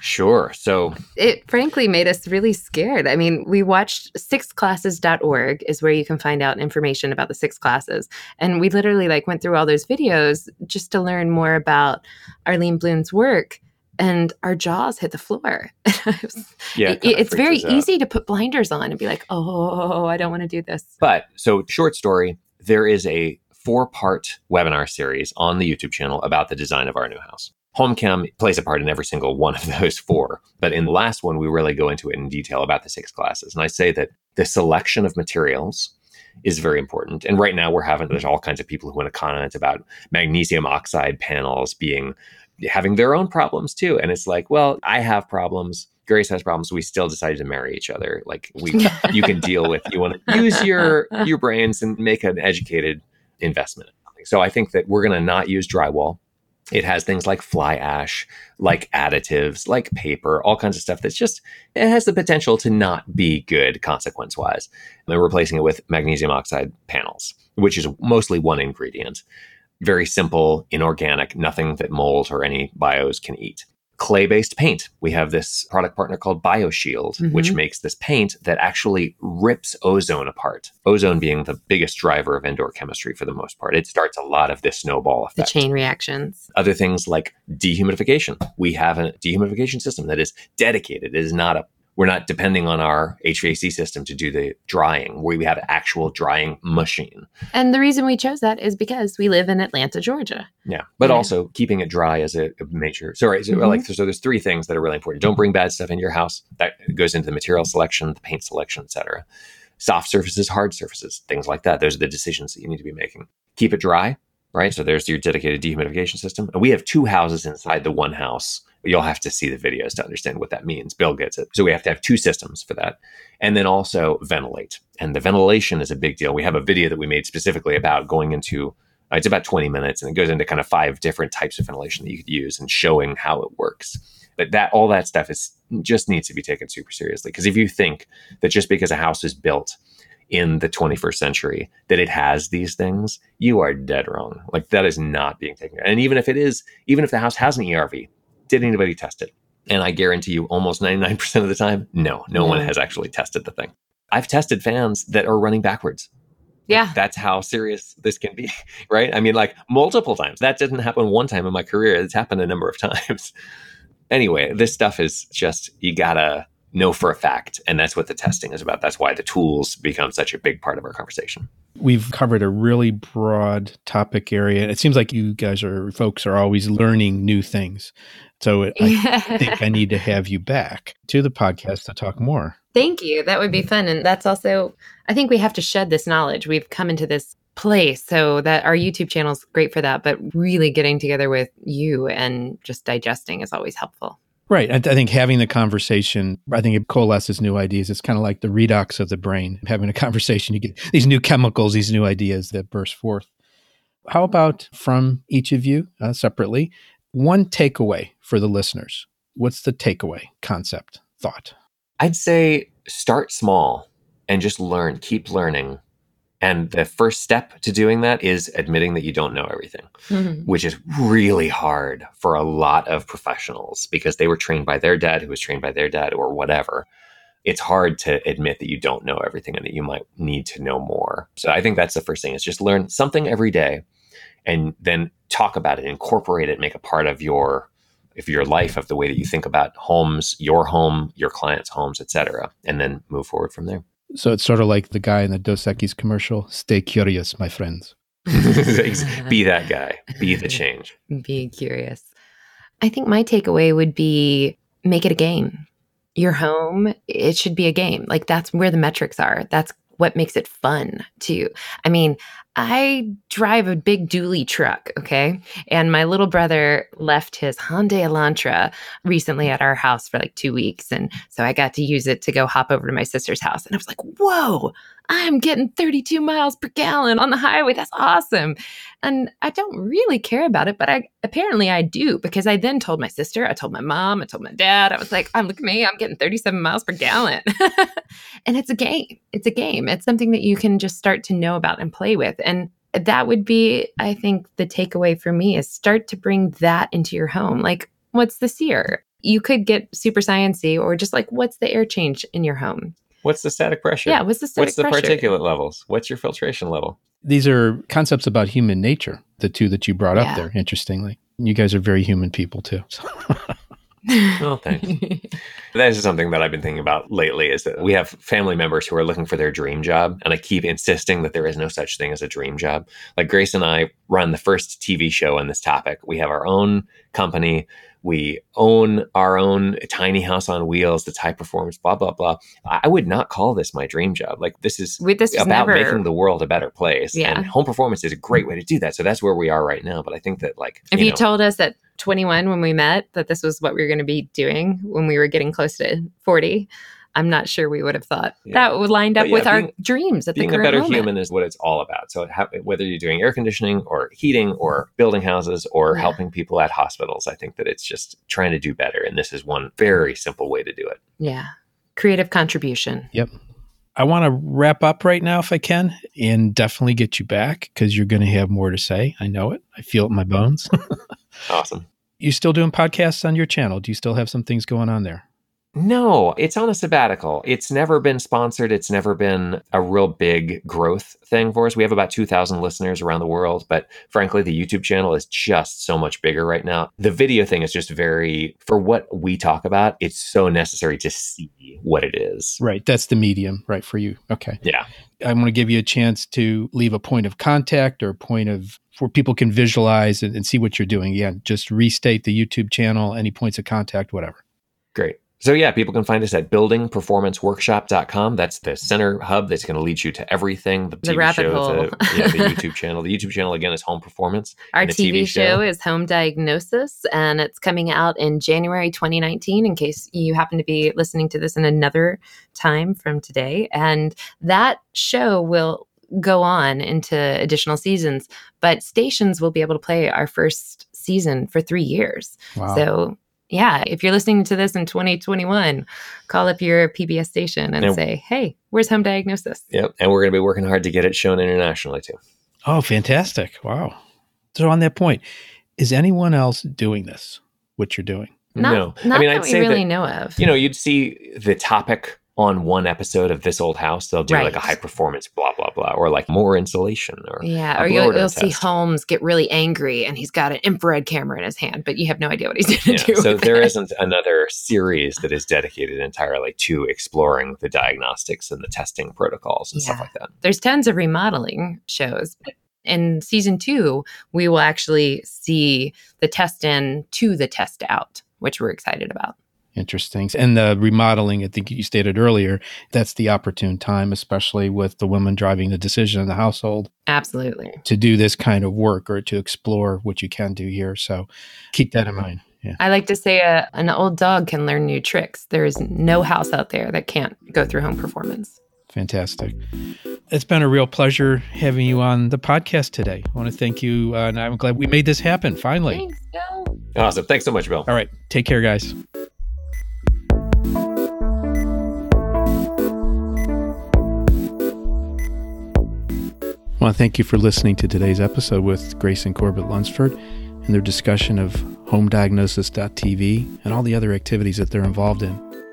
Sure. So it frankly made us really scared. I mean, we watched 6classes.org is where you can find out information about the 6 classes. And we literally went through all those videos just to learn more about Arlene Bloom's work, and our jaws hit the floor. It's very easy to put blinders on and be like, oh, I don't want to do this. But so short story, there is a 4-part webinar series on the YouTube channel about the design of our new house. HomeChem plays a part in every single one of those 4. But in the last one, we really go into it in detail about the 6 classes. And I say that the selection of materials is very important. And right now there's all kinds of people who want to comment about magnesium oxide panels having their own problems too. And it's like, well, I have problems. Grace has problems. We still decided to marry each other. You can deal with, you want to use your brains and make an educated investment. So I think that we're going to not use drywall. It has things like fly ash, like additives, like paper, all kinds of stuff that's just, it has the potential to not be good consequence-wise. And they're replacing it with magnesium oxide panels, which is mostly one ingredient. Very simple, inorganic, nothing that mold or any bios can eat. Clay-based paint. We have this product partner called BioShield, which makes this paint that actually rips ozone apart. Ozone being the biggest driver of indoor chemistry for the most part. It starts a lot of this snowball effect. The chain reactions. Other things like dehumidification. We have a dehumidification system that is dedicated. It is not we're not depending on our HVAC system to do the drying, where we have an actual drying machine. And the reason we chose that is because we live in Atlanta, Georgia. Yeah. But also keeping it dry is a major. So there's 3 things that are really important. Don't bring bad stuff into your house. That goes into the material selection, the paint selection, et cetera. Soft surfaces, hard surfaces, things like that. Those are the decisions that you need to be making. Keep it dry, right? So there's your dedicated dehumidification system. And we have 2 houses inside the one house You'll have to see the videos to understand what that means. Bill gets it. So we have to have two systems for that. And then also ventilate. And the ventilation is a big deal. We have a video that we made specifically about going into, it's about 20 minutes, and it goes into kind of 5 different types of ventilation that you could use and showing how it works. But that all that stuff is just needs to be taken super seriously. Because if you think that just because a house is built in the 21st century that it has these things, you are dead wrong. Like, that is not being taken. And even if it is, even if the house has an ERV, did anybody test it? And I guarantee you almost 99% of the time, no one has actually tested the thing. I've tested fans that are running backwards. Yeah. Like, that's how serious this can be, right? I mean, like, multiple times. That didn't happen one time in my career. It's happened a number of times. Anyway, this stuff is just, you gotta know for a fact. And that's what the testing is about. That's why the tools become such a big part of our conversation. We've covered a really broad topic area. And it seems like you guys are, folks are always learning new things. So I think I need to have you back to the podcast to talk more. Thank you. That would be fun. And that's also, I think we have to shed this knowledge. We've come into this place so that our YouTube channel is great for that. But really getting together with you and just digesting is always helpful. Right. I think having the conversation, I think it coalesces new ideas. It's kind of like the redox of the brain. Having a conversation, you get these new chemicals, these new ideas that burst forth. How about from each of you separately, one takeaway for the listeners? What's the takeaway, concept, thought? I'd say start small and just learn, keep learning. And the first step to doing that is admitting that you don't know everything, which is really hard for a lot of professionals because they were trained by their dad, who was trained by their dad, or whatever. It's hard to admit that you don't know everything and that you might need to know more. So I think that's the first thing, is just learn something every day and then talk about it, incorporate it, make a part of your life, of the way that you think about homes, your home, your clients' homes, et cetera, and then move forward from there. So it's sort of like the guy in the Dos Equis commercial, stay curious, my friends. Be that guy. Be the change. Be curious. I think my takeaway would be, make it a game. Your home, it should be a game. Like, that's where the metrics are. That's what makes it fun too. I mean, I drive a big dually truck, okay? And my little brother left his Hyundai Elantra recently at our house for like 2 weeks. And so I got to use it to go hop over to my sister's house. And I was like, whoa, I'm getting 32 miles per gallon on the highway. That's awesome. And I don't really care about it, but apparently I do, because I then told my sister, I told my mom, I told my dad. I was like, look at me, I'm getting 37 miles per gallon. And it's a game. It's a game. It's something that you can just start to know about and play with. And that would be, I think, the takeaway for me, is start to bring that into your home. Like, what's the SEER? You could get super science-y, or just like, what's the air change in your home? What's the static pressure? Yeah, what's the static pressure? What's the particulate levels? What's your filtration level? These are concepts about human nature, the two that you brought up there, interestingly. You guys are very human people, too. Oh, thanks. That is something that I've been thinking about lately, is that we have family members who are looking for their dream job. And I keep insisting that there is no such thing as a dream job. Like, Grace and I run the first TV show on this topic. We have our own company. We own our own tiny house on wheels that's high performance, blah, blah, blah. I would not call this my dream job. Like, this is about making the world a better place. Yeah. And home performance is a great way to do that. So that's where we are right now. But I think that, like, if you told us that 21 when we met, that this was what we were going to be doing when we were getting close to 40, I'm not sure we would have thought that would lined up with our dreams at the current moment. Being a better human is what it's all about. So whether you're doing air conditioning or heating or building houses or helping people at hospitals, I think that it's just trying to do better. And this is one very simple way to do it. Yeah. Creative contribution. Yep. I want to wrap up right now if I can, and definitely get you back because you're going to have more to say. I know it. I feel it in my bones. Awesome. You still doing podcasts on your channel? Do you still have some things going on there? No, it's on a sabbatical. It's never been sponsored. It's never been a real big growth thing for us. We have about 2,000 listeners around the world, but frankly, the YouTube channel is just so much bigger right now. The video thing is just for what we talk about, it's so necessary to see what it is. Right. That's the medium, right, for you. Okay. Yeah. I'm going to give you a chance to leave a point of contact or a point of where people can visualize and see what you're doing. Yeah. Just restate the YouTube channel, any points of contact, whatever. Great. So yeah, people can find us at buildingperformanceworkshop.com. That's the center hub that's going to lead you to everything. The TV rabbit show, hole. The YouTube channel. The YouTube channel, again, is Home Performance. Our TV show is Home Diagnosis, and it's coming out in January 2019, in case you happen to be listening to this in another time from today. And that show will go on into additional seasons, but stations will be able to play our first season for 3 years. Wow. So yeah, if you're listening to this in 2021, call up your PBS station and say, hey, where's Home Diagnosis? Yep. And we're going to be working hard to get it shown internationally too. Oh, fantastic. Wow. So on that point, is anyone else doing this, what you're doing? No. I mean, I'd say we really know of. You know, you'd see the topic on one episode of This Old House, they'll do like a high performance blah, blah, blah, or like more insulation. Or you'll see Holmes get really angry and he's got an infrared camera in his hand, but you have no idea what he's going to do. So there isn't another series that is dedicated entirely to exploring the diagnostics and the testing protocols and stuff like that. There's tons of remodeling shows. In season 2, we will actually see the test in to the test out, which we're excited about. Interesting. And the remodeling, I think you stated earlier, that's the opportune time, especially with the women driving the decision in the household. Absolutely. To do this kind of work or to explore what you can do here. So keep that in mind. Yeah. I like to say an old dog can learn new tricks. There is no house out there that can't go through Home Performance. Fantastic. It's been a real pleasure having you on the podcast today. I want to thank you, and I'm glad we made this happen finally. Thanks, Bill. Awesome. Thanks so much, Bill. All right. Take care, guys. I want to thank you for listening to today's episode with Grace and Corbett Lunsford and their discussion of HomeDiagnosis.tv and all the other activities that they're involved in.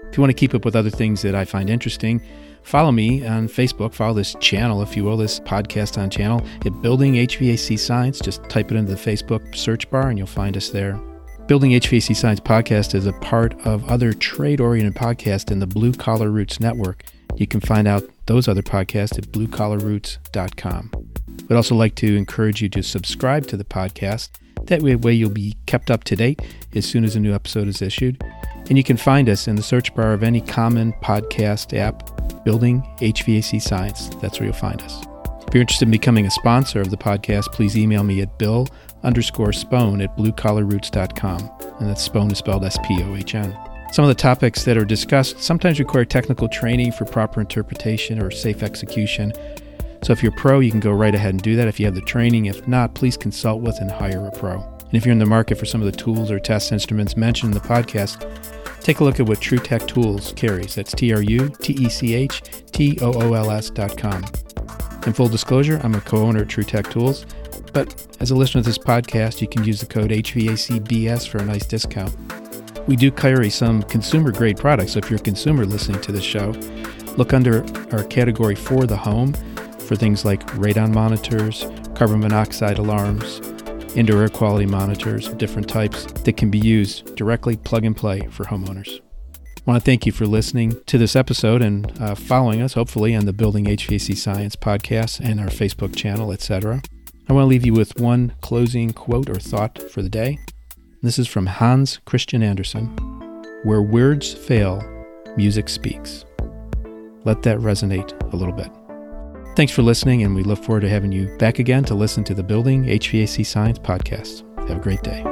If you want to keep up with other things that I find interesting, follow me on Facebook. Follow this channel, if you will, this podcast on channel at Building HVAC Science. Just type it into the Facebook search bar and you'll find us there. Building HVAC Science podcast is a part of other trade-oriented podcasts in the Blue Collar Roots Network. You can find out those other podcasts at bluecollarroots.com. We'd also like to encourage you to subscribe to the podcast. That way you'll be kept up to date as soon as a new episode is issued. And you can find us in the search bar of any common podcast app, Building HVAC Science. That's where you'll find us. If you're interested in becoming a sponsor of the podcast, please email me at bill_spohn@bluecollarroots.com. And that's Spohn is spelled S-P-O-H-N. Some of the topics that are discussed sometimes require technical training for proper interpretation or safe execution. So if you're pro, you can go right ahead and do that if you have the training. If not, please consult with and hire a pro. And if you're in the market for some of the tools or test instruments mentioned in the podcast, take a look at what True Tech Tools carries. That's TruTechTools.com. In full disclosure, I'm a co-owner of True Tech Tools, but as a listener to this podcast, you can use the code HVACBS for a nice discount. We do carry some consumer-grade products, so if you're a consumer listening to this show, look under our category for the home for things like radon monitors, carbon monoxide alarms, indoor air quality monitors, different types that can be used directly plug-and-play for homeowners. I want to thank you for listening to this episode and following us, hopefully, on the Building HVAC Science podcast and our Facebook channel, etc. I want to leave you with one closing quote or thought for the day. This is from Hans Christian Andersen. Where words fail, music speaks. Let that resonate a little bit. Thanks for listening, and we look forward to having you back again to listen to the Building HVAC Science podcast. Have a great day.